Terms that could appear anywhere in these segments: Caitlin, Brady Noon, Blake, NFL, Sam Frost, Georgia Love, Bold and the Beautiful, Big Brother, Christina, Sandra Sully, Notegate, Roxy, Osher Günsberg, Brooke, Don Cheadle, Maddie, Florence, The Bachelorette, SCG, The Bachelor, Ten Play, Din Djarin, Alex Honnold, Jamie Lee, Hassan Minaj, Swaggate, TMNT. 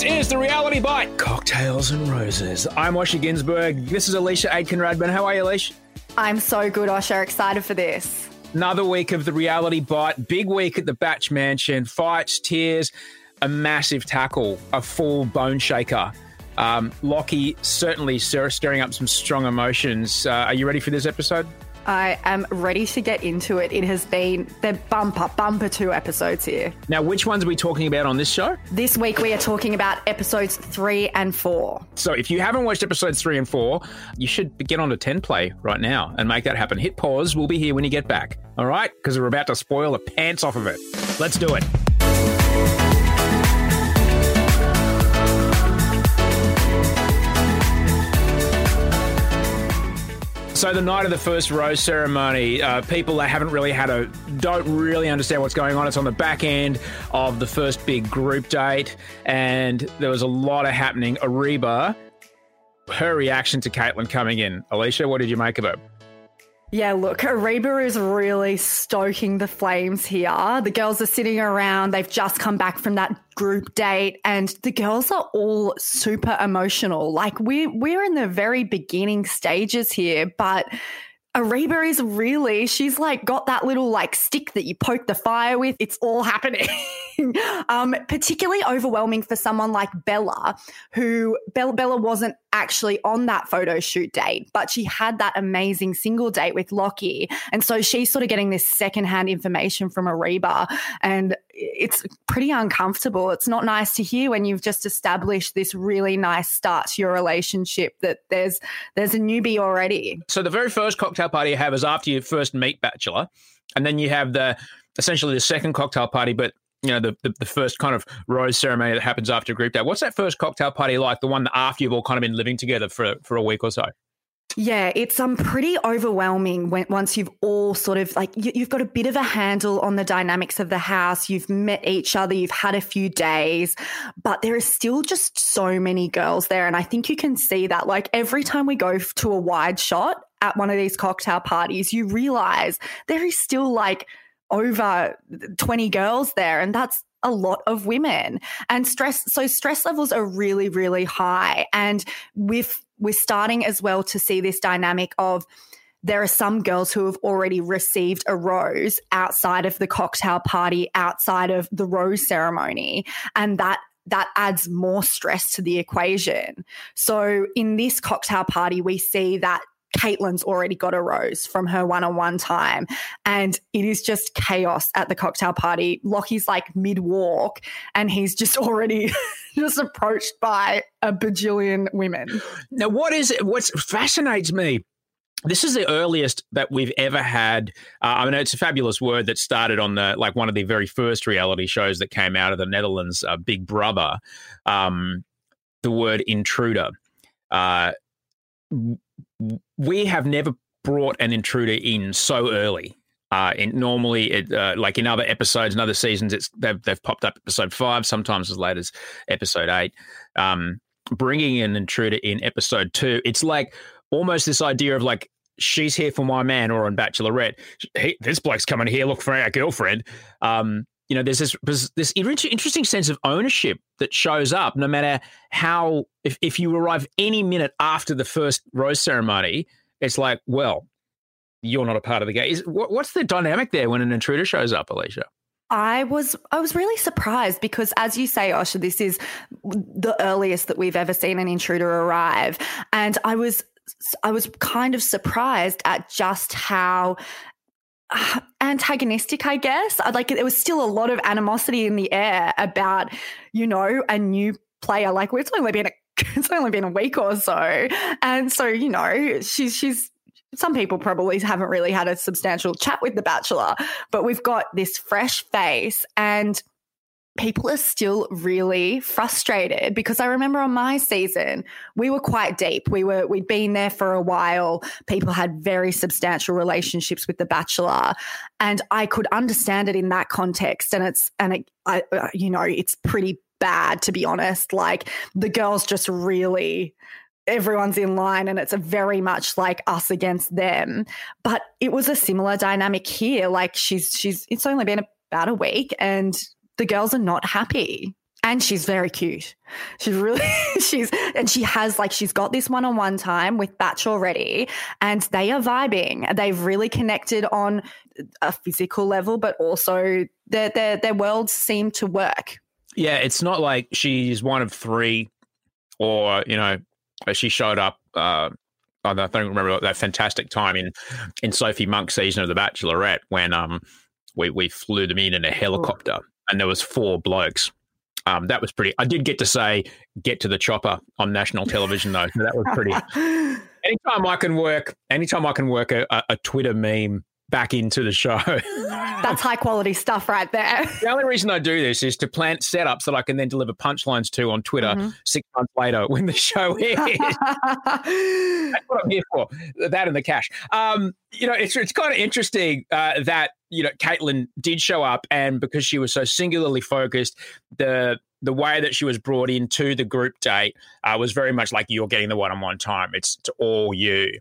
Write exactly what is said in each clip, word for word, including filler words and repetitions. This is The Reality Bite, Cocktails and Roses. I'm Osher Günsberg. This is Alisha Aitken-Rudman. How are you, Alish? I'm so good, Osher. Excited for this. Another week of The Reality Bite. Big week at the Batch Mansion. Fights, tears, a massive tackle, a full bone shaker. Um, Lockie certainly stirring up some strong emotions. Uh, are you ready for this episode? I am ready to get into it. It has been the bumper, bumper two episodes here. Now, which ones are we talking about on this show? This week we are talking about episodes three and four. So if you haven't watched episodes three and four, you should get on to Ten Play right now and make that happen. Hit pause. We'll be here when you get back. All right? Because we're about to spoil the pants off of it. Let's do it. So the night of the first rose ceremony, uh, people that haven't really had a, don't really understand what's going on. It's on the back end of the first big group date, and there was a lot of happening. Areeba, her reaction to Caitlin coming in. Alisha, what did you make of it? Yeah, look, Areeba is really stoking the flames here. The girls are sitting around. They've just come back from that group date and the girls are all super emotional. Like we're, we're in the very beginning stages here, but Areeba is really, she's like got that little like stick that you poke the fire with. It's all happening. um, particularly overwhelming for someone like Bella, who Bella, Bella wasn't actually on that photo shoot date, but she had that amazing single date with Lockie. And so she's sort of getting this secondhand information from Areeba and it's pretty uncomfortable. It's not nice to hear when you've just established this really nice start to your relationship that there's there's a newbie already. So the very first cocktail party you have is after you first meet Bachelor, and then you have the essentially the second cocktail party, but you know, the, the, the first kind of rose ceremony that happens after a group date. What's that first cocktail party like, the one that after you've all kind of been living together for for a week or so? Yeah, it's um pretty overwhelming when, once you've all sort of like you, you've got a bit of a handle on the dynamics of the house. You've met each other. You've had a few days, but there are still just so many girls there. And I think you can see that like every time we go to a wide shot at one of these cocktail parties, you realize there is still like over twenty girls there. And that's a lot of women and stress. So stress levels are really, really high. And with we're starting as well to see this dynamic of there are some girls who have already received a rose outside of the cocktail party, outside of the rose ceremony, and that that adds more stress to the equation. So in this cocktail party, we see that Caitlin's already got a rose from her one-on-one time and it is just chaos at the cocktail party. Lockie's like mid-walk and he's just already just approached by a bajillion women. Now, what is it? What fascinates me, this is the earliest that we've ever had. Uh, I mean, it's a fabulous word that started on the like one of the very first reality shows that came out of the Netherlands, uh, Big Brother, um, the word intruder. Uh We have never brought an intruder in so early. Uh, in, normally, it, uh, like in other episodes and other seasons, it's they've, they've popped up episode five, sometimes as late as episode eight. Um, bringing an intruder in episode two, it's like almost this idea of like, she's here for my man, or on Bachelorette, hey, this bloke's coming here, look for our girlfriend. Um, you know, there's this, this interesting sense of ownership that shows up no matter how, if, if you arrive any minute after the first rose ceremony, it's like, well, you're not a part of the game. Is, what, what's the dynamic there when an intruder shows up, Alisha? I was I was really surprised because, as you say, Osher, this is the earliest that we've ever seen an intruder arrive. And I was I was kind of surprised at just how uh, antagonistic, I guess. I'd like there was still a lot of animosity in the air about, you know, a new player. Like it's only been a, it's only been a week or so, and so you know she's she's. Some people probably haven't really had a substantial chat with The Bachelor, but we've got this fresh face and people are still really frustrated because I remember on my season, we were quite deep. We were, we'd been there for a while. People had very substantial relationships with The Bachelor and I could understand it in that context. And it's, and it, I, you know, it's pretty bad to be honest. Like the girls just really, everyone's in line and it's a very much like us against them. But it was a similar dynamic here. Like she's, she's, it's only been about a week and the girls are not happy. And she's very cute. She's really, she's, and she has like, she's got this one-on-one time with Batch already and they are vibing. They've really connected on a physical level, but also their, their, their worlds seem to work. Yeah. It's not like she's one of three or, you know, she showed up, uh, I don't remember that fantastic time in, in Sophie Monk's season of The Bachelorette when, um, we, we flew them in in a helicopter Ooh. and there was four blokes. Um, that was pretty. I did get to say get to the chopper on national television though. That was pretty. Anytime I can work, anytime I can work a, a Twitter meme back into the show. That's high quality stuff right there. The only reason I do this is to plant setups that I can then deliver punchlines to on Twitter mm-hmm. six months later when the show is. That's what I'm here for. That and the cash. Um, you know, it's it's kind of interesting uh, that, you know, Caitlin did show up, and because she was so singularly focused, the the way that she was brought into the group date uh, was very much like you're getting the one-on-one time. It's, it's all you.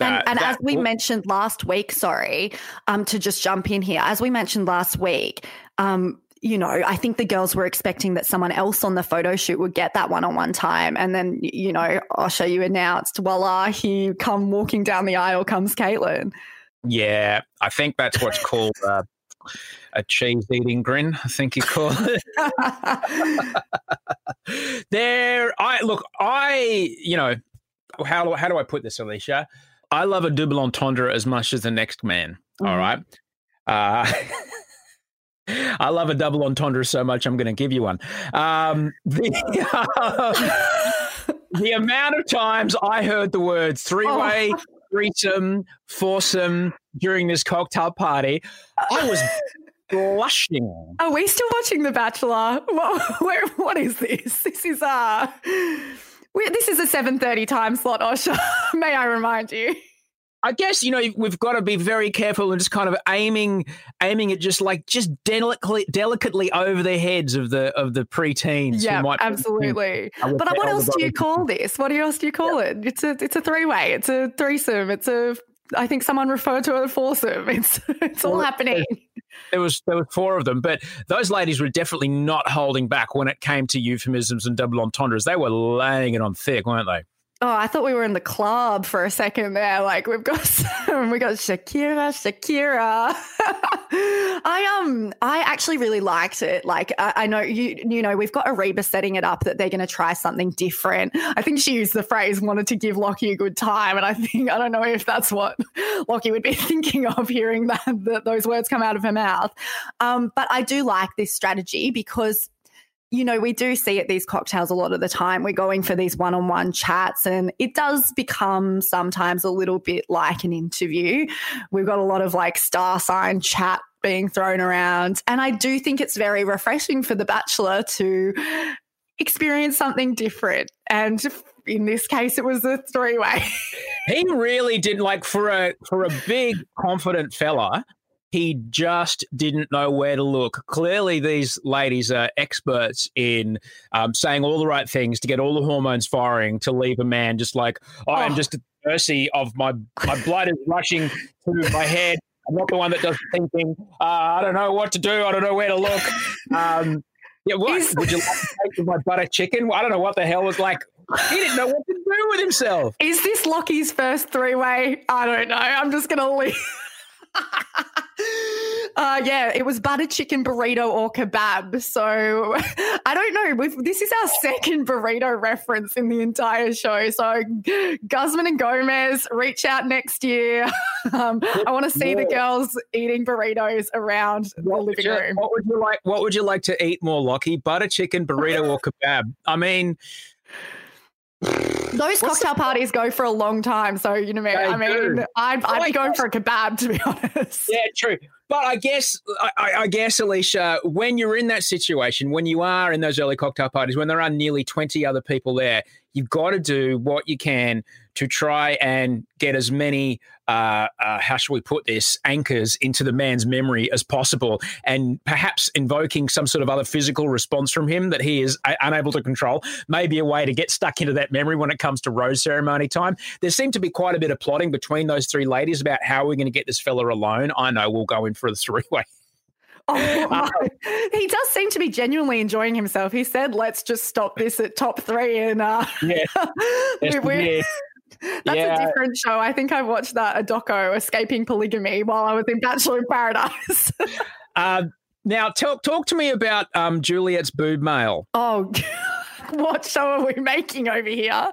And, uh, and as we mentioned last week, sorry, um, to just jump in here, as we mentioned last week, um, you know, I think the girls were expecting that someone else on the photo shoot would get that one-on-one time. And then, you know, Osher, you announced, voila, here come walking down the aisle comes Caitlin. Yeah, I think that's what's called uh, a cheese-eating grin, I think you call it. there, I look, I, you know, how do, how do I put this, Alisha? I love a double entendre as much as the next man, mm-hmm. all right? Uh, I love a double entendre so much I'm going to give you one. Um, the, uh, the amount of times I heard the words three-way, oh. threesome, foursome during this cocktail party, I was blushing. Are we still watching The Bachelor? What, where, what is this? This is... Uh... We're, this is a seven thirty time slot, Osher, may I remind you. I guess, you know, we've got to be very careful and just kind of aiming aiming it just like just delicately delicately over the heads of the of the preteens. Yeah, might absolutely. Be, I but what else do you call this? What else do you call yeah. it? It's a it's a three-way. It's a threesome. It's a I think someone referred to it as foursome. It's it's all well, happening. There was there were four of them, but those ladies were definitely not holding back when it came to euphemisms and double entendres. They were laying it on thick, weren't they? Oh, I thought we were in the club for a second there. Like we've got some, we got Shakira, Shakira. I um I actually really liked it. Like I, I know you you know we've got Areeba setting it up that they're going to try something different. I think she used the phrase wanted to give Lockie a good time, and I think I don't know if that's what Lockie would be thinking of hearing that, that those words come out of her mouth. Um, but I do like this strategy because, you know, we do see at these cocktails a lot of the time we're going for these one-on-one chats, and it does become sometimes a little bit like an interview. We've got a lot of like star sign chat being thrown around, and I do think it's very refreshing for The Bachelor to experience something different. And in this case, it was a three-way. He really did, like for a for a big confident fella, he just didn't know where to look. Clearly, these ladies are experts in um, saying all the right things to get all the hormones firing to leave a man just like, oh, oh. I'm just at the mercy of my my blood is rushing through my head. I'm not the one that does the thinking. Uh, I don't know what to do. I don't know where to look. Um, yeah, what? Is- Would you like to take my butter chicken? I don't know what the hell was like. He didn't know what to do with himself. Is this Lockie's first three-way? I don't know. I'm just going to leave. Uh, yeah, it was butter chicken burrito or kebab. So I don't know. We've, this is our second burrito reference in the entire show. So Guzman and Gomez, reach out next year. Um, I want to see more. The girls eating burritos around what the living you, room. What would you like? What would you like to eat more, Lockie? Butter chicken burrito or kebab? I mean, those What's cocktail parties go for a long time, so you know what I mean. I mean, I'd, I'd be going for a kebab, to be honest. Yeah, true. But I guess, I, I guess, Alisha, when you're in that situation, when you are in those early cocktail parties, when there are nearly twenty other people there, you've got to do what you can to try and get as many, uh, uh, how shall we put this, anchors into the man's memory as possible, and perhaps invoking some sort of other physical response from him that he is a- unable to control, maybe a way to get stuck into that memory when it comes to rose ceremony time. There seemed to be quite a bit of plotting between those three ladies about how we're going to get this fella alone. I know we'll go in for the three-way. Oh, uh, he does seem to be genuinely enjoying himself. He said, let's just stop this at top three. And uh, yeah. we're, we're, that's yeah. a different show. I think I watched that, a doco, Escaping Polygamy, while I was in Bachelor in Paradise. uh, now, talk, talk to me about um, Juliet's boob mail. Oh, what show are we making over here?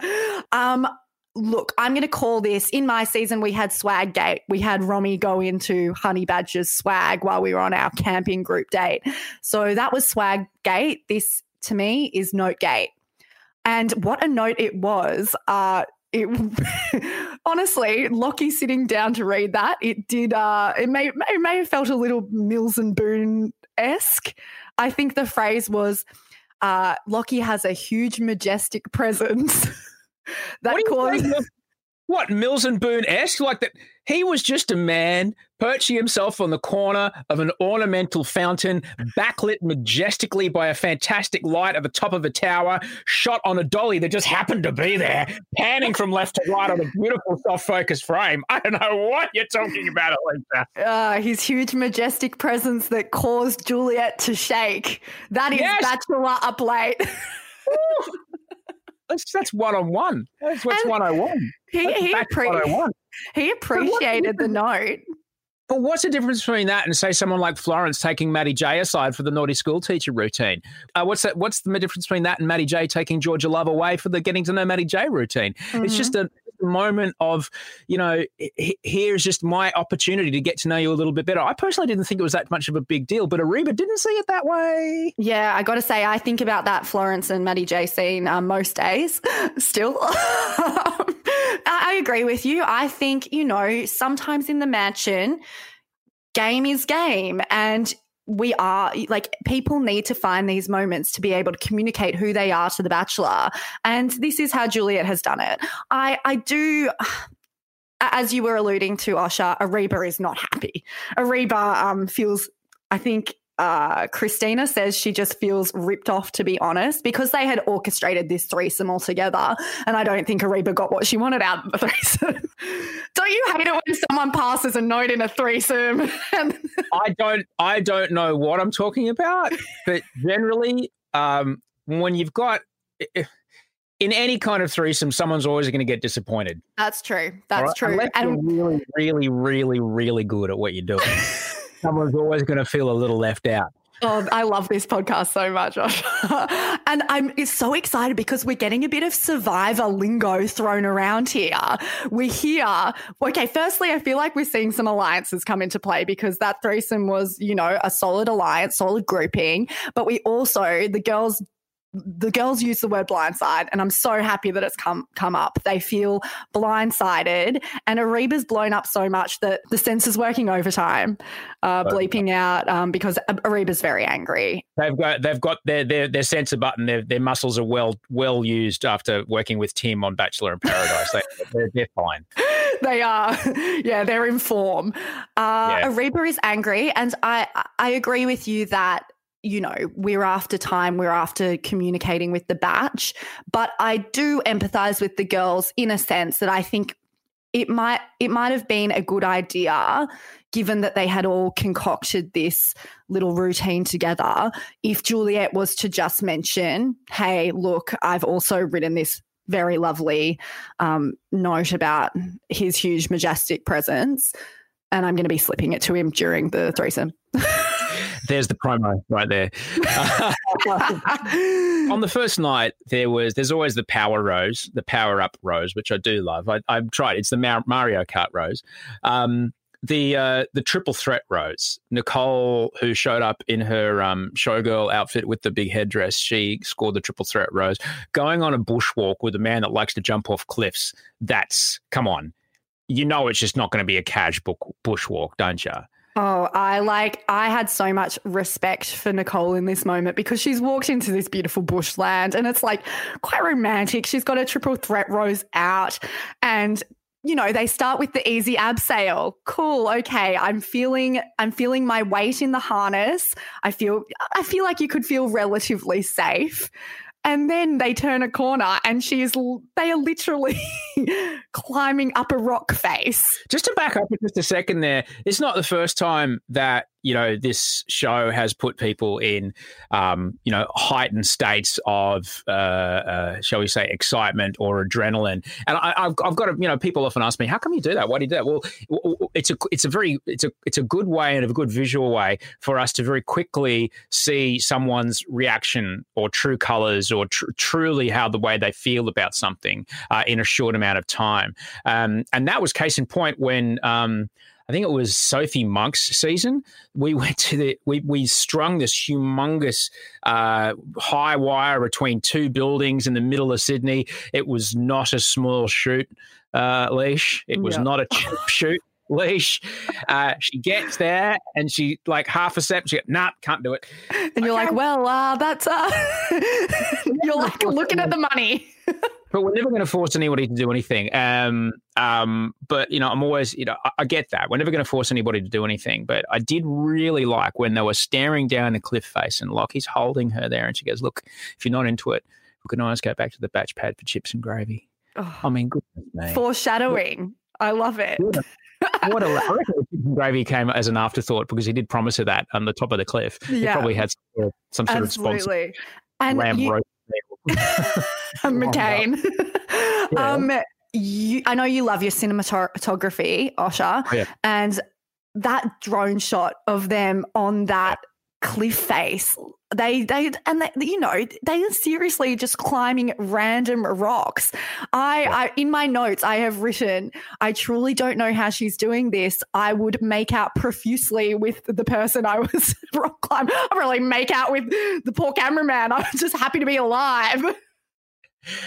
Um Look, I'm going to call this, in my season we had Swaggate. We had Romy go into Honey Badger's swag while we were on our camping group date. So that was Swaggate. This, to me, is Notegate. And what a note it was. Uh, it honestly, Lockie sitting down to read that, it did, uh, it may, it may have felt a little Mills and Boone-esque. I think the phrase was, uh, Lockie has a huge majestic presence. That what, caused... think, what Mills and Boone-esque, like that he was just a man perching himself on the corner of an ornamental fountain, backlit majestically by a fantastic light at the top of a tower, shot on a dolly that just happened to be there, panning from left to right on a beautiful soft-focus frame. I don't know what you're talking about, Alisha. Uh, his huge majestic presence that caused Juliet to shake. That is yes. Bachelor up late. That's one-on-one. That's what's one oh one. He, he, appre- one oh one. He appreciated the note. But what's the difference between that and, say, someone like Florence taking Matty J aside for the naughty school teacher routine? Uh, what's that, what's the difference between that and Matty J taking Georgia Love away for the getting to know Matty J routine? Mm-hmm. It's just a moment of, you know, here's just my opportunity to get to know you a little bit better. I personally didn't think it was that much of a big deal, but Areeba didn't see it that way. Yeah, I got to say, I think about that Florence and Matty J scene uh, most days still. I agree with you. I think, you know, sometimes in the mansion, game is game, and we are like, people need to find these moments to be able to communicate who they are to the Bachelor. And this is how Juliet has done it. I, I do, as you were alluding to, Osher, Areeba is not happy. Areeba um, feels, I think, Uh, Christina says she just feels ripped off, to be honest, because they had orchestrated this threesome altogether, and I don't think Areeba got what she wanted out of the threesome. Don't you hate it when someone passes a note in a threesome? I don't I don't know what I'm talking about, but generally um, when you've got in any kind of threesome, someone's always going to get disappointed. That's true. That's right? true. Unless and- you're really, really, really, really good at what you're doing. Someone's always going to feel a little left out. Oh, I love this podcast so much. And I'm so excited because we're getting a bit of Survivor lingo thrown around here. We're here. Okay, firstly, I feel like we're seeing some alliances come into play, because that threesome was, you know, a solid alliance, solid grouping. But we also, the girls... The girls use the word blindside, and I'm so happy that it's come come up. They feel blindsided, and Areeba's blown up so much that the sensor's working overtime, uh, bleeping out um, because Areeba's very angry. They've got they've got their their, their sensor button. Their, their muscles are well well used after working with Tim on Bachelor in Paradise. they, they're, they're fine. They are, yeah, they're in form. Uh, yeah. Areeba is angry, and I I agree with you that, you know, we're after time, we're after communicating with the batch. But I do empathise with the girls in a sense that I think it might it might have been a good idea, given that they had all concocted this little routine together, if Juliet was to just mention, hey, look, I've also written this very lovely um, note about his huge majestic presence, and I'm going to be slipping it to him during the threesome. There's the promo right there. Uh, on the first night, there was there's always the power rose, the power up rose, which I do love. I, I've tried. It's the Mario Kart rose. Um, the uh, the triple threat rose. Nicole, who showed up in her um, showgirl outfit with the big headdress, she scored the triple threat rose. Going on a bushwalk with a man that likes to jump off cliffs, that's, come on. You know it's just not going to be a cash bushwalk, don't you? Oh, I like, I had so much respect for Nicole in this moment, because she's walked into this beautiful bushland and it's like quite romantic. She's got a triple threat rose out, and, you know, they start with the easy ab sail. Cool. Okay. I'm feeling, I'm feeling my weight in the harness. I feel, I feel like you could feel relatively safe. And then they turn a corner and she is, they are literally climbing up a rock face. Just to back up for just a second there, it's not the first time that you know, this show has put people in, um, you know, heightened states of, uh, uh, shall we say, excitement or adrenaline. And I, I've, I've got to, you know, people often ask me, how come you do that? Why do you do that? Well, it's a, it's a very, it's a, it's a good way and a good visual way for us to very quickly see someone's reaction or true colors or tr- truly how the way they feel about something uh, in a short amount of time. Um, and that was case in point when, um, I think it was Sophie Monk's season. We went to the we we strung this humongous uh, high wire between two buildings in the middle of Sydney. It was not a small shoot, uh, Leash. It was yeah. not a cheap shoot, Leash. Uh, she gets there and she like half a step. She goes, nah, can't do it. And okay. You're like, well, uh, that's uh... you're like looking at the money. But we're never going to force anybody to do anything. Um, um, but, you know, I'm always, you know, I, I get that. We're never going to force anybody to do anything. But I did really like when they were staring down the cliff face and Lockie's holding her there and she goes, look, if you're not into it, we can always go back to the batch pad for chips and gravy. Oh, I mean, goodness me. Foreshadowing. But, I love it. What a, what a, I reckon the chips and gravy came as an afterthought because he did promise her that on the top of the cliff. Yeah. He probably had some, some sort Absolutely. of sponsor. And lamb you- roast. McCain. Yeah. Um, you, I know you love your cinematography, Osher, oh, yeah. and that drone shot of them on that yeah. cliff face. They, they, and they, you know, they are seriously just climbing random rocks. I, yeah. I, in my notes, I have written, I truly don't know how she's doing this. I would make out profusely with the person I was rock climbing. I really make out with the poor cameraman. I'm just happy to be alive.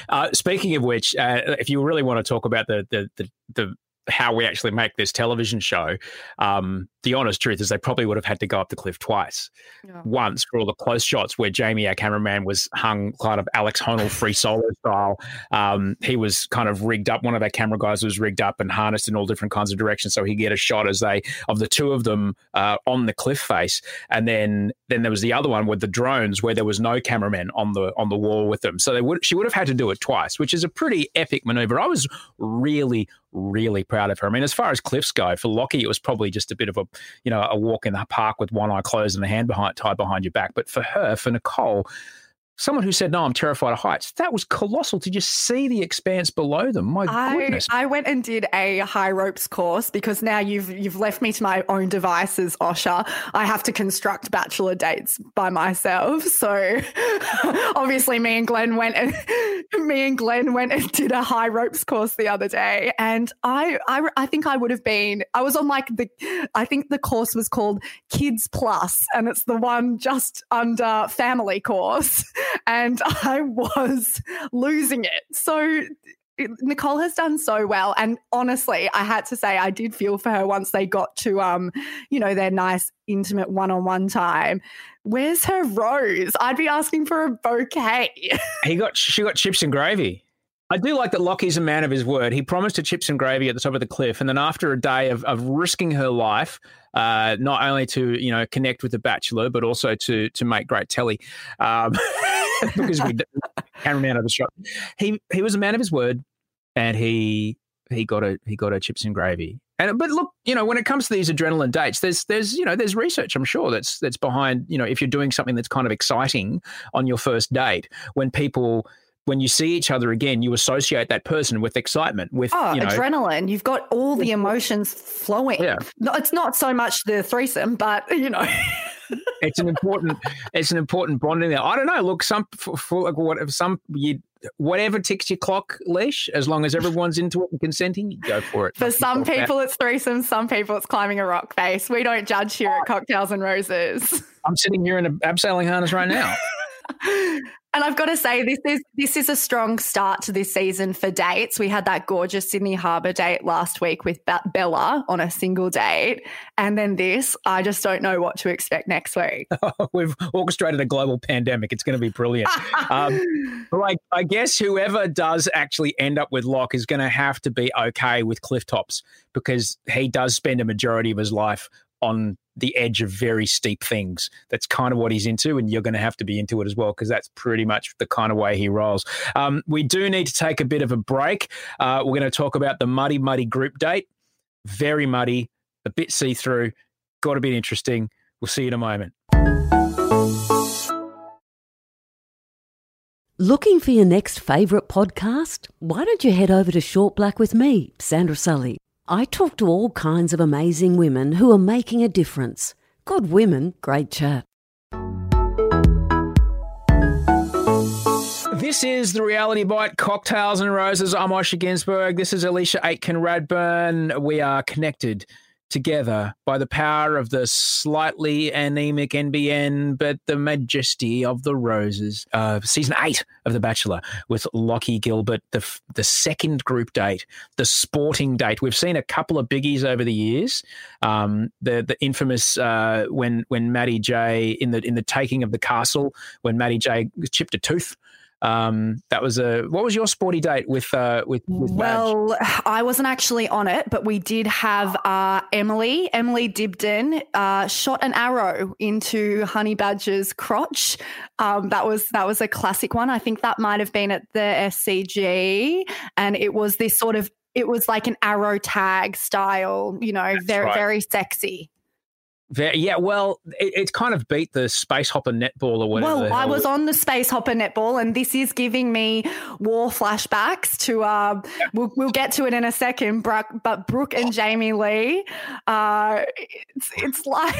Uh, speaking of which, uh, if you really want to talk about the, the, the, the how we actually make this television show, um, the honest truth is they probably would have had to go up the cliff twice. Yeah. Once for all the close shots where Jamie, our cameraman, was hung kind of Alex Honnold free solo style. Um, he was kind of rigged up. One of our camera guys was rigged up and harnessed in all different kinds of directions, so he'd get a shot as they of the two of them uh, on the cliff face. And then then there was the other one with the drones where there was no cameraman on the on the wall with them. So they would she would have had to do it twice, which is a pretty epic maneuver. I was really really proud of her. I mean, as far as cliffs go, for Lockie, it was probably just a bit of a, you know, a walk in the park with one eye closed and a hand behind, tied behind your back. But for her, for Nicole, someone who said, no, I'm terrified of heights, that was colossal to just see the expanse below them. My I, goodness. I went and did a high ropes course because now you've you've left me to my own devices, Osher. I have to construct bachelor dates by myself. So obviously me and Glenn went and me and Glenn went and did a high ropes course the other day. And I, I, I think I would have been, I was on like the, I think the course was called Kids Plus, and it's the one just under family course. And I was losing it. So Nicole has done so well. And honestly, I had to say I did feel for her once they got to, um, you know, their nice intimate one-on-one time. Where's her rose? I'd be asking for a bouquet. He got, she got chips and gravy. I do like that Lockie's a man of his word. He promised her chips and gravy at the top of the cliff. And then after a day of, of risking her life, uh, not only to, you know, connect with The Bachelor, but also to to make great telly. Um, because we cameraman of the shot. He he was a man of his word, and he he got a he got her chips and gravy. And but look, you know, when it comes to these adrenaline dates, there's there's you know there's research, I'm sure, that's that's behind, you know, if you're doing something that's kind of exciting on your first date, when people when you see each other again, you associate that person with excitement, with oh, you know, adrenaline. You've got all the emotions flowing. Yeah. No, it's not so much the threesome, but you know, it's an important, it's an important bonding there. I don't know. Look, some for, for like whatever, some you, whatever ticks your clock, Leash. As long as everyone's into it and consenting, you go for it. For Nothing some people, that. It's threesomes. Some people, it's climbing a rock face. We don't judge here at Cocktails and Roses. I'm sitting here in an abseiling harness right now. And I've got to say, this is this is a strong start to this season for dates. We had that gorgeous Sydney Harbour date last week with Bella on a single date. And then this, I just don't know what to expect next week. Oh, we've orchestrated a global pandemic. It's going to be brilliant. um, like, I guess whoever does actually end up with Locke is going to have to be okay with cliff tops, because he does spend a majority of his life on the edge of very steep things. That's kind of what he's into, and you're going to have to be into it as well, because that's pretty much the kind of way he rolls. Um, we do need to take a bit of a break. Uh, we're going to talk about the muddy, muddy group date. Very muddy, a bit see-through, got a bit interesting. We'll see you in a moment. Looking for your next favourite podcast? Why don't you head over to Short Black with me, Sandra Sully. I talk to all kinds of amazing women who are making a difference. Good women, great chat. This is The Reality Bite, Cocktails and Roses. I'm Osher Günsberg. This is Alisha Aitken-Rudman. We are connected together by the power of the slightly anemic N B N, but the majesty of the roses. Uh, season eight of The Bachelor with Lockie Gilbert, the f- the second group date, the sporting date. We've seen a couple of biggies over the years. Um, the the infamous uh, when when Matty J in the in the taking of the castle, when Matty J chipped a tooth. Um, that was a, what was your sporty date with, uh, with, with well, Madge? I wasn't actually on it, but we did have, uh, Emily, Emily Dibden, uh, shot an arrow into Honey Badger's crotch. Um, that was, that was a classic one. I think that might've been at the S C G, and it was this sort of, it was like an arrow tag style, you know, That's very, right. very sexy. Yeah, well, it, it kind of beat the space hopper netball or whatever. Well, I was on the space hopper netball, and this is giving me war flashbacks to. Uh, yeah. We'll we'll get to it in a second, but but Brooke and Jamie Lee, uh, it's it's like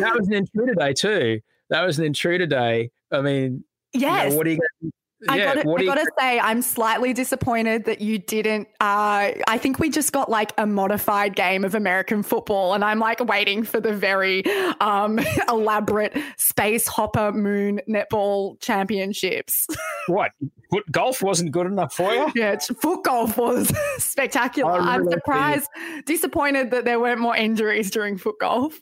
that was an intruder day too. That was an intruder day. I mean, yes. You know, what do you? Get? I yeah, got to you- say, I'm slightly disappointed that you didn't. Uh, I think we just got like a modified game of American football, and I'm like waiting for the very um, elaborate space hopper moon netball championships. What? Foot golf wasn't good enough for you? Yeah, foot golf was spectacular. Really I'm surprised, disappointed that there weren't more injuries during foot golf.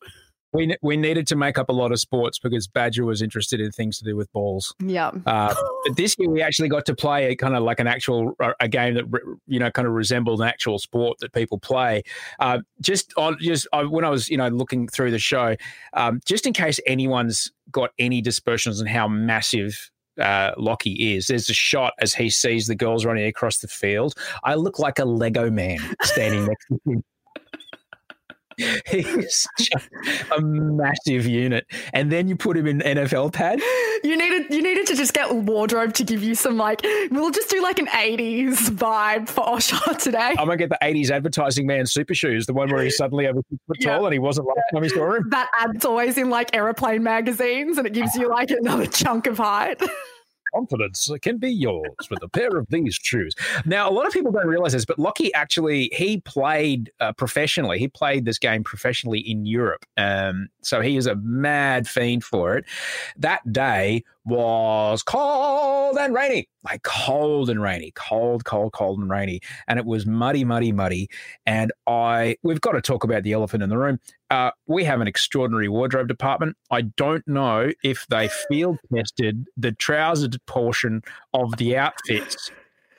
We we needed to make up a lot of sports because Badger was interested in things to do with balls. Yeah. Uh, but this year we actually got to play a kind of like an actual a game that you know kind of resembled an actual sport that people play. Uh, just on just I, when I was you know looking through the show, um, just in case anyone's got any dispersions on how massive uh, Lockie is. There's a shot as he sees the girls running across the field. I look like a Lego man standing next to him. He's just a massive unit, and then you put him in N F L pad. You needed you needed to just get wardrobe to give you some like. We'll just do like an eighties vibe for Osher today. I'm gonna get the eighties advertising man super shoes, the one where he's suddenly over six foot yeah. tall and he wasn't last time he saw him. That ad's always in like airplane magazines, and it gives you like another chunk of height. Confidence can be yours with a pair of these shoes. Now, a lot of people don't realize this, but Lockie actually, he played uh, professionally. He played this game professionally in Europe. Um, so he is a mad fiend for it. That day was cold and rainy, like cold and rainy, cold, cold, cold and rainy. And it was muddy, muddy, muddy. And I, we've got to talk about the elephant in the room. Uh, we have an extraordinary wardrobe department. I don't know if they field tested the trouser portion of the outfits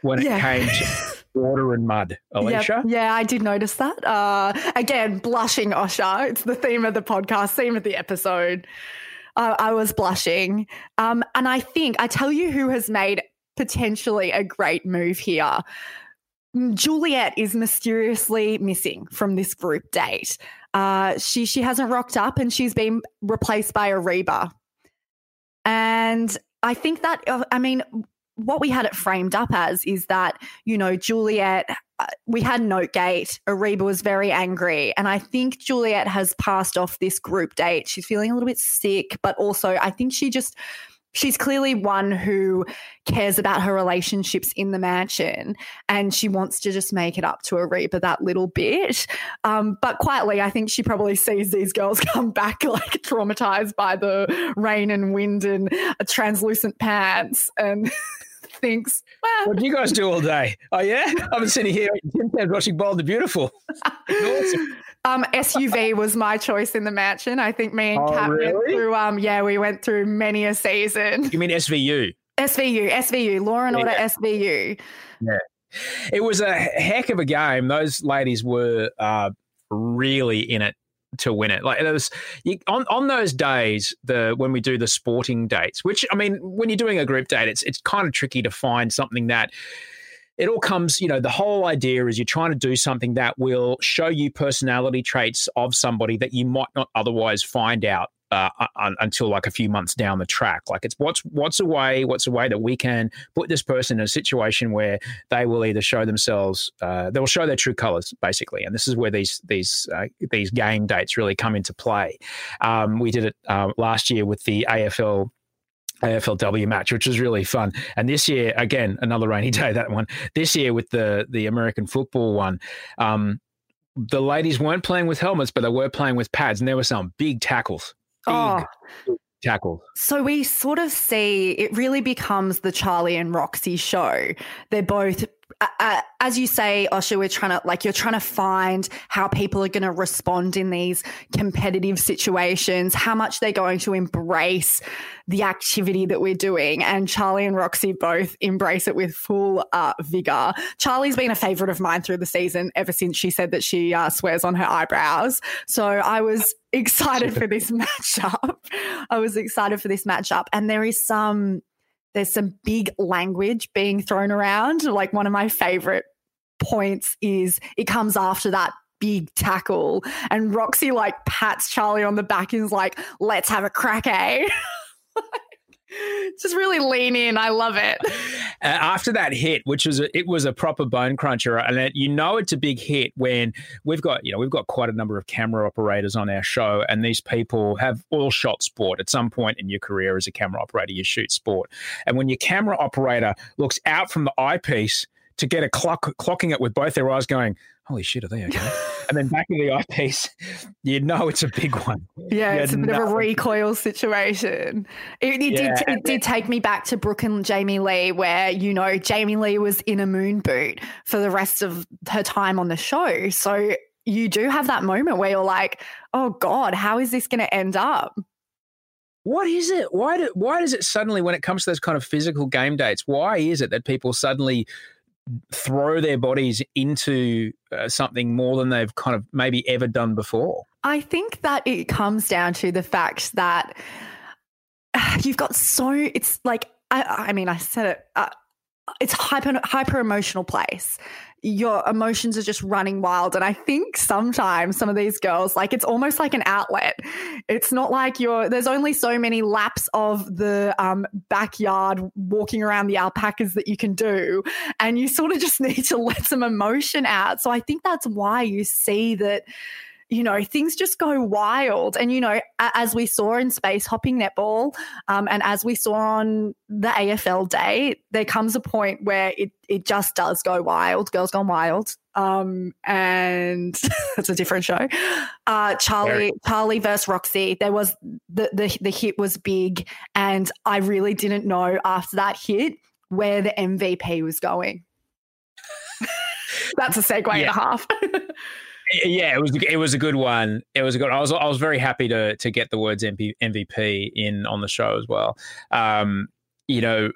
when yeah. it came to water and mud, Alicia. Yep. Yeah, I did notice that. Uh, again, blushing, Osher. It's the theme of the podcast, theme of the episode. Uh, I was blushing. Um, and I think, I tell you who has made potentially a great move here. Juliet is mysteriously missing from this group date. Uh, she she hasn't rocked up, and she's been replaced by Areeba. And I think that, I mean, what we had it framed up as is that, you know, Juliet, uh, we had Notegate, Areeba was very angry, and I think Juliet has passed off this group date. She's feeling a little bit sick, but also I think she just... she's clearly one who cares about her relationships in the mansion, and she wants to just make it up to Areeba that little bit. Um, but quietly, I think she probably sees these girls come back like traumatized by the rain and wind and uh, translucent pants and thinks, well. What do you guys do all day? Oh, yeah? I've been sitting here watching Bold the Beautiful. Awesome. Um, S U V was my choice in the mansion. I think me and oh, Kat really? went through, um, yeah, we went through many a season. You mean S V U? S V U, S V U, Law and Order yeah. S V U. Yeah. It was a heck of a game. Those ladies were uh, really in it to win it. Like it was you, on, on those days, the when we do the sporting dates, which, I mean, when you're doing a group date, it's it's kind of tricky to find something that it all comes, you know, the whole idea is you're trying to do something that will show you personality traits of somebody that you might not otherwise find out uh, un- until like a few months down the track. Like it's what's what's a way, what's a way that we can put this person in a situation where they will either show themselves, uh, they will show their true colors, basically. And this is where these these uh, these game dates really come into play. Um, we did it uh, last year with the A F L. A F L W match, which was really fun. And this year, again, another rainy day, that one. This year with the the American football one, um, the ladies weren't playing with helmets, but they were playing with pads, and there were some big tackles. Big oh. tackles. So we sort of see it really becomes the Charlie and Roxy show. They're both... Uh, as you say, Osher, we're trying to, like, you're trying to find how people are going to respond in these competitive situations, how much they're going to embrace the activity that we're doing. And Charlie and Roxy both embrace it with full uh, vigour. Charlie's been a favourite of mine through the season ever since she said that she uh, swears on her eyebrows. So I was excited for this matchup. I was excited for this matchup. And there is some... There's some big language being thrown around. Like one of my favourite points is it comes after that big tackle and Roxy like pats Charlie on the back and is like, let's have a crack, eh? Just really lean in. I love it. After that hit, which was a, it was a proper bone cruncher, and it, you know it's a big hit when we've got you know we've got quite a number of camera operators on our show, and these people have all shot sport at some point in your career as a camera operator. You shoot sport, and when your camera operator looks out from the eyepiece to get a clock, clocking it with both their eyes, going, "Holy shit, are they okay?" And then back in the eyepiece, you know it's a big one. Yeah, you it's a bit nothing. of a recoil situation. It, it yeah. did it did take me back to Brooke and Jamie Lee, where, you know, Jamie Lee was in a moon boot for the rest of her time on the show. So you do have that moment where you're like, oh, God, how is this going to end up? What is it? Why do, Why does it suddenly, when it comes to those kind of physical game dates, why is it that people suddenly – throw their bodies into uh, something more than they've kind of maybe ever done before? I think that it comes down to the fact that you've got so, it's like, I, I mean, I said it, uh, it's hyper, hyper emotional place. Your emotions are just running wild. And I think sometimes some of these girls, like, it's almost like an outlet. It's not like you're, there's only so many laps of the um, backyard walking around the alpacas that you can do. And you sort of just need to let some emotion out. So I think that's why you see that, you know, things just go wild. And, you know, as we saw in space hopping netball um, and as we saw on the A F L day, there comes a point where it it just does go wild. Girls Gone Wild. Um, and that's a different show. Uh, Charlie Charlie versus Roxy. There was the, the the hit was big, and I really didn't know after that hit where the M V P was going. That's a segue yeah. and a half. Yeah, it was it was a good one. It was a good. I was I was very happy to to get the words M V P in on the show as well. Um, you know,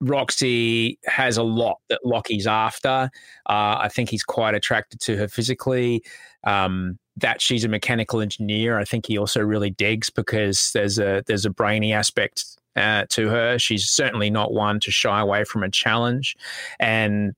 Roxy has a lot that Lockie's after. Uh, I think he's quite attracted to her physically. Um, that she's a mechanical engineer. I think he also really digs because there's a there's a brainy aspect uh, to her. She's certainly not one to shy away from a challenge, and.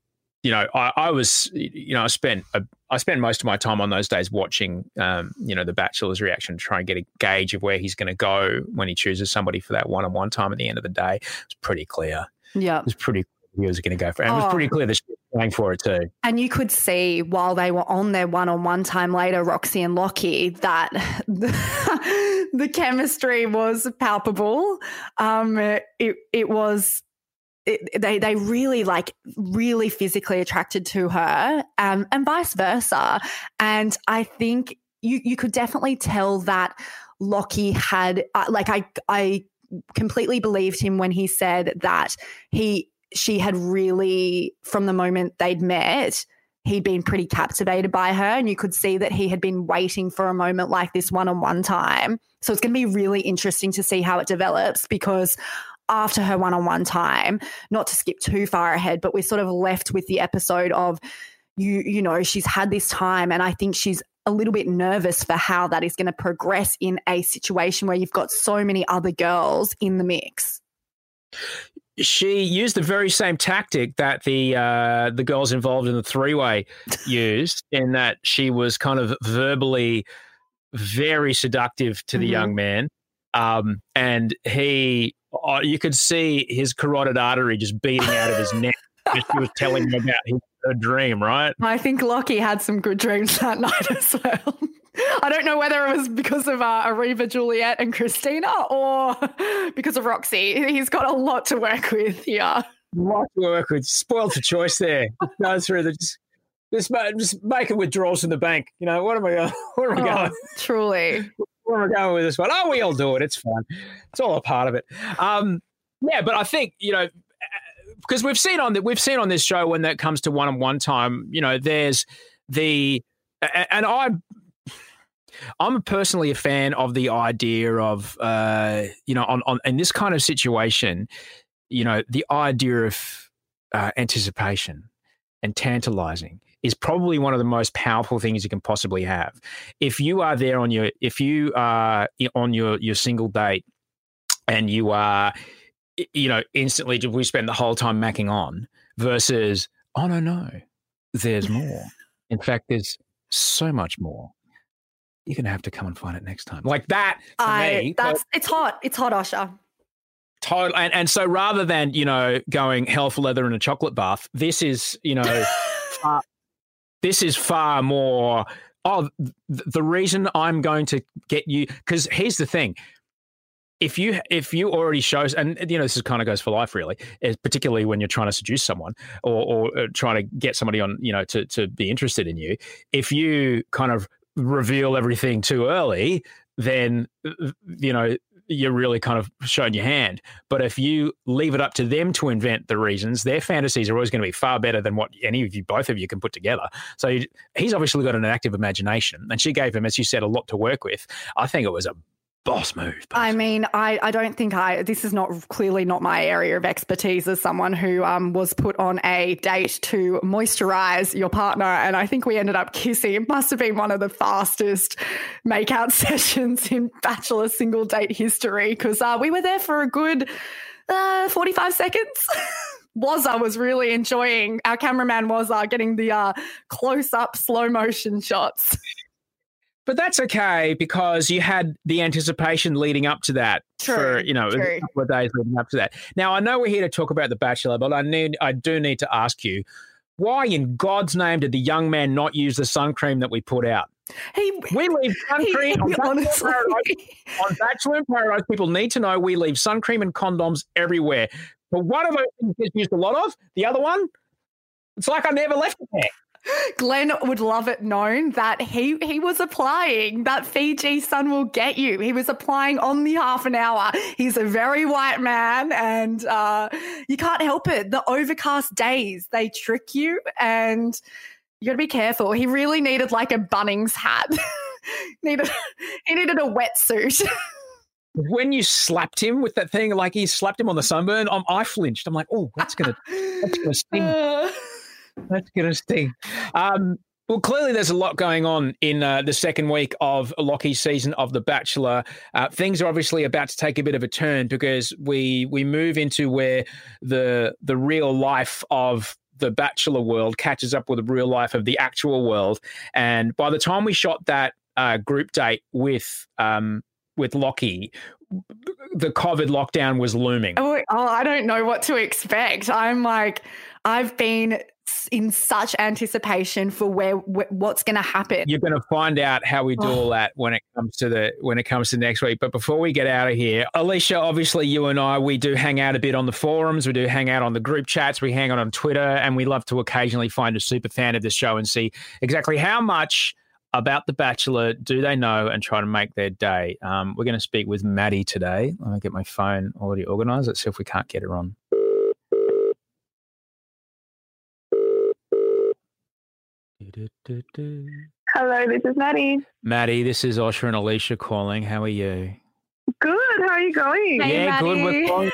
You know, I, I was, you know, I spent a, I spent most of my time on those days watching, um, you know, The Bachelor's reaction to try and get a gauge of where he's going to go when he chooses somebody for that one-on-one time at the end of the day. It's pretty clear. Yeah. It was pretty clear he was going to go for it. And oh. It was pretty clear that she was going for it too. And you could see while they were on their one-on-one time later, Roxy and Lockie, that the, the chemistry was palpable. Um, it it was... It, they they really like really physically attracted to her um, and vice versa. And I think you you could definitely tell that Lockie had uh, like I I completely believed him when he said that he she had really, from the moment they'd met, he'd been pretty captivated by her, and you could see that he had been waiting for a moment like this one-on-one time. So it's going to be really interesting to see how it develops, because after her one-on-one time, not to skip too far ahead, but we're sort of left with the episode of, you you know, she's had this time, and I think she's a little bit nervous for how that is going to progress in a situation where you've got so many other girls in the mix. she used the very same tactic that the uh, the girls involved in the three-way used, in that she was kind of verbally very seductive to the mm-hmm. young man. Um, and he, oh, you could see his carotid artery just beating out of his neck. She was telling him about his, her dream, right? I think Lockie had some good dreams that night as well. I don't know whether it was because of uh, Areeba, Juliet and Christina or because of Roxy. He's got a lot to work with here. A lot to work with. Spoiled for choice there. No, through the, just, just, just making withdrawals in the bank. You know, what am I going? Where am I going? Oh, truly. Where am I going with this one? Oh, we all do it. It's fun. It's all a part of it. Um, yeah, but I think, you know, because we've seen on that we've seen on this show when that comes to one-on-one time, you know, there's the and I. I'm personally a fan of the idea of, uh, you know, on, on in this kind of situation, you know, the idea of uh, anticipation and tantalizing is probably one of the most powerful things you can possibly have. If you are there on your, if you are on your, your single date and you are, you know, instantly we spend the whole time macking on versus, oh, no, no, there's more. In fact, there's so much more. You're going to have to come and find it next time. Like that, to I, me. That's, like, it's hot. It's hot, Osher. Totally. And, and so rather than, you know, going hell for leather in a chocolate bath, this is, you know, far, this is far more, oh, th- the reason I'm going to get you, because here's the thing. If you if you already shows, and, you know, this is kind of goes for life, really, particularly when you're trying to seduce someone or, or trying to get somebody on, you know, to, to be interested in you, if you kind of reveal everything too early, then, you know, you're really kind of showing your hand. But if you leave it up to them to invent the reasons, their fantasies are always going to be far better than what any of you, both of you, can put together. So you, he's obviously got an active imagination, and she gave him, as you said, a lot to work with. I think it was a boss move. Boss I mean, I, I don't think I, this is not clearly not my area of expertise as someone who um was put on a date to moisturize your partner. And I think we ended up kissing. It must have been one of the fastest makeout sessions in Bachelor single date history, because uh, we were there for a good uh, forty-five seconds. Waza was really enjoying, our cameraman Waza, getting the uh, close-up slow motion shots. But that's okay, because you had the anticipation leading up to that true, for, you know, true. a couple of days leading up to that. Now, I know we're here to talk about The Bachelor, but I need, I do need to ask you, why in God's name did the young man not use the sun cream that we put out? He, we leave sun cream he, on, Bachelor on Bachelor in Paradise. People need to know we leave sun cream and condoms everywhere. But one of those things gets used a lot of, the other one, it's like I never left it there. Glenn would love it known that he, he was applying that Fiji sun will get you. He was applying on the half an hour. He's a very white man, and uh, you can't help it. The overcast days, they trick you, and you got to be careful. He really needed like a Bunnings hat. needed He needed a wetsuit. When you slapped him with that thing, like he slapped him on the sunburn, I'm, I flinched. I'm like, oh, that's going to that's gonna sting. Uh, That's gonna sting. Um, well, clearly there's a lot going on in uh, the second week of Lockie's season of The Bachelor. Uh, things are obviously about to take a bit of a turn, because we we move into where the the real life of the Bachelor world catches up with the real life of the actual world. And by the time we shot that uh, group date with um, with Lockie, the COVID lockdown was looming. Oh, oh, I don't know what to expect. I'm like, I've been in such anticipation for where wh- what's going to happen. You're going to find out how we do oh. all that when it comes to the when it comes to next week. But before we get out of here, Alisha, obviously you and I, we do hang out a bit on the forums. We do hang out on the group chats. We hang out on Twitter, and we love to occasionally find a super fan of the show and see exactly how much about The Bachelor do they know and try to make their day. Um, we're going to speak with Maddie today. I'll get my phone already organised. Let's see if we can't get her on. Hello, this is Maddie. Maddie, this is Osher and Alisha calling. How are you? Good. How are you going? Hey, yeah, Maddie. Good. We're calling...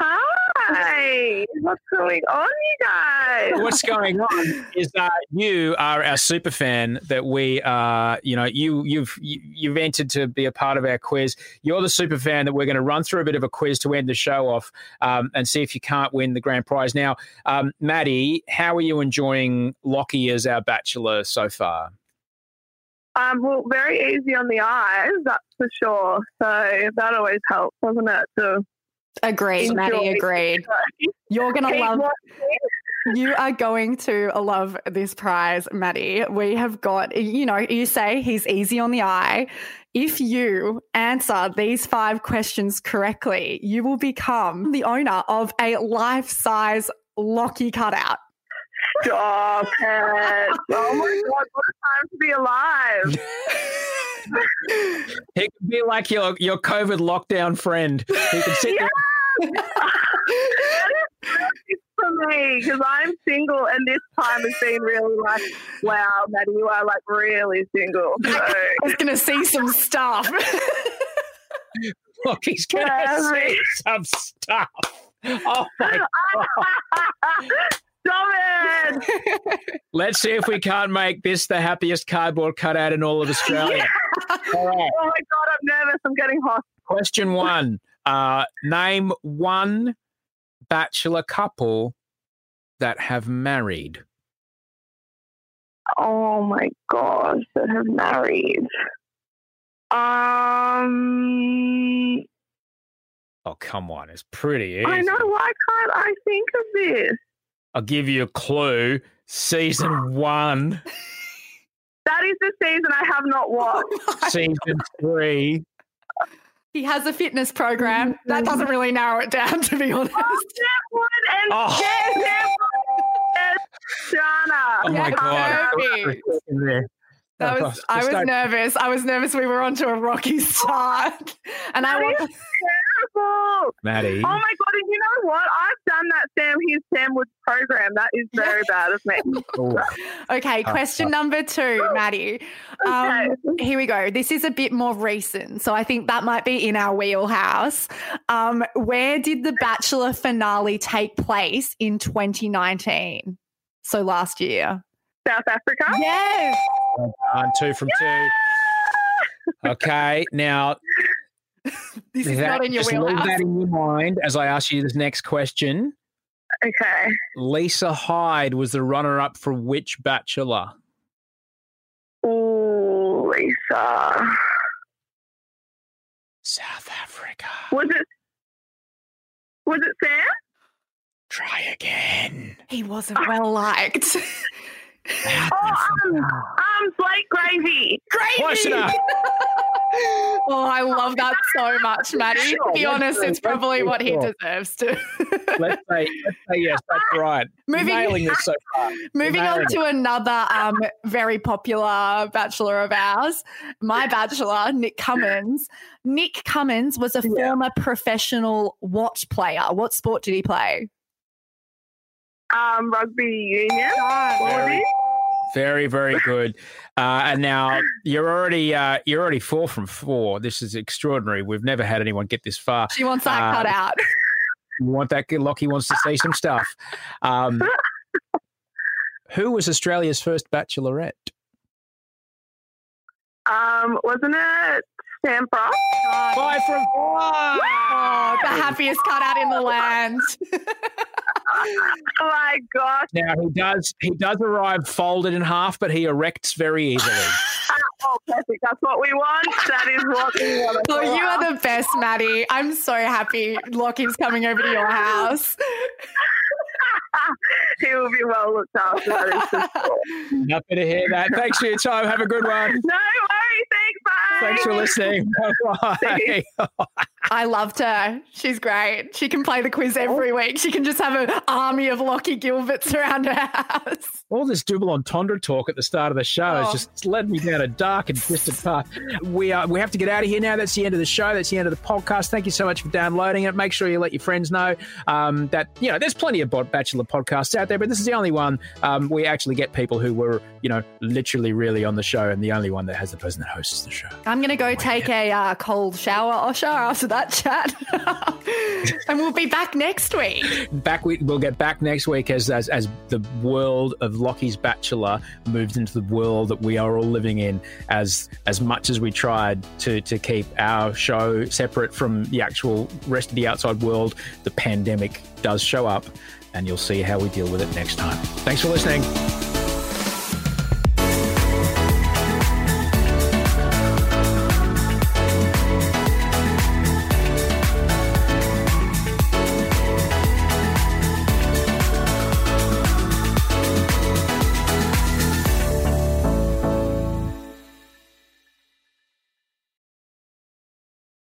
Hi. Hi, what's going on, you guys? What's going on is that you are our super fan that we are, you know, you, you've you, you've entered to be a part of our quiz. You're the super fan that we're going to run through a bit of a quiz to end the show off um, and see if you can't win the grand prize. Now, um, Maddie, how are you enjoying Lockie as our Bachelor so far? Um, well, very easy on the eyes, that's for sure. So that always helps, doesn't it? To agreed, Maddie, agreed. You're going to love You are going to love this prize, Maddie. We have got, you know, you say he's easy on the eye. If you answer these five questions correctly, you will become the owner of a life-size Lockie cutout. Stop it. Oh my God, what a time to be alive. He could be like your, your COVID lockdown friend. He could sit yeah. there. That is for me, because I'm single and this time has been really like, wow, Maddie, you are like really single. So. I was going to see some stuff. Look, he's going to see some stuff. Oh my God. Stop it. Let's see if we can't make this the happiest cardboard cutout in all of Australia. Yeah. All right. Oh, my God, I'm nervous. I'm getting hot. Question one. Uh, name one Bachelor couple that have married. Oh, my gosh, that have married. Um... Oh, come on. It's pretty easy. I know. Why can't I think of this? I'll give you a clue. Season one. That is the season I have not watched. Oh season three. He has a fitness program. Mm-hmm. That doesn't really narrow it down, to be honest. Oh, Devlin and oh. Devlin and Shana. Oh, my God. That that was, I was don't... nervous. I was nervous we were onto a rocky start. And that I was... Maddie. Oh, my God. And you know what? I've done that Sam Hughes, Sam Woods program. That is very bad of me. Okay, question number two, Maddie. Um, okay. Here we go. This is a bit more recent, so I think that might be in our wheelhouse. Um, where did the Bachelor finale take place in twenty nineteen? So last year. South Africa? Yes. On two from yeah! two. Okay, now... This is that, not in your just wheelhouse. Just leave that in your mind as I ask you this next question. Okay. Lisa Hyde was the runner-up for which Bachelor? Oh, Lisa. South Africa. Was it? Was it Sam? Try again. He wasn't oh. well liked. Oh, um, um, Blake Gravy. Gravy. Close enough. Oh, I love that so much, Maddie. Sure, to be honest, it's probably what he sure. deserves to. let's, say, let's say yes, that's right. Moving, nailing this so far. Moving on it. to another um, very popular Bachelor of ours, my Bachelor, Nick Cummins. Nick Cummins was a yeah. former professional what player? What sport did he play? Um, rugby union. Oh, Very, very good. Uh, and now you're already uh, you're already four from four. This is extraordinary. We've never had anyone get this far. She wants that uh, cut out. You want that? Lockie wants to see some stuff. Um, who was Australia's first Bachelorette? Um, wasn't it Sam Frost? Oh, Five from four. Oh, the happiest cut out in the land. Oh my gosh. Now he does he does arrive folded in half, but he erects very easily. Oh, perfect. That's what we want. That is what we want. Oh, you are the best, Maddie. I'm so happy Lockie's coming over to your house. He will be well looked after. Happy to hear that. Thanks for your time. Have a good one. No worries. Thanks. Bye. Thanks for listening. Bye. I loved her. She's great. She can play the quiz every week. She can just have an army of Lockie Gilberts around her house. All this double entendre talk at the start of the show oh. is just led me down a dark and twisted path. We are, we have to get out of here now. That's the end of the show. That's the end of the podcast. Thank you so much for downloading it. Make sure you let your friends know um, that, you know, there's plenty of Bachelor podcasts out there, but this is the only one um, we actually get people who were, you know, literally really on the show, and the only one that has the person that hosts the show. I'm going to go oh, take yeah. a uh, cold shower, Osher, after that. that chat. And we'll be back next week. Back week, we'll get back next week as, as as the world of Lockie's Bachelor moves into the world that we are all living in. As as much as we tried to to keep our show separate from the actual rest of the outside world, the pandemic does show up, and you'll see how we deal with it next time. Thanks for listening.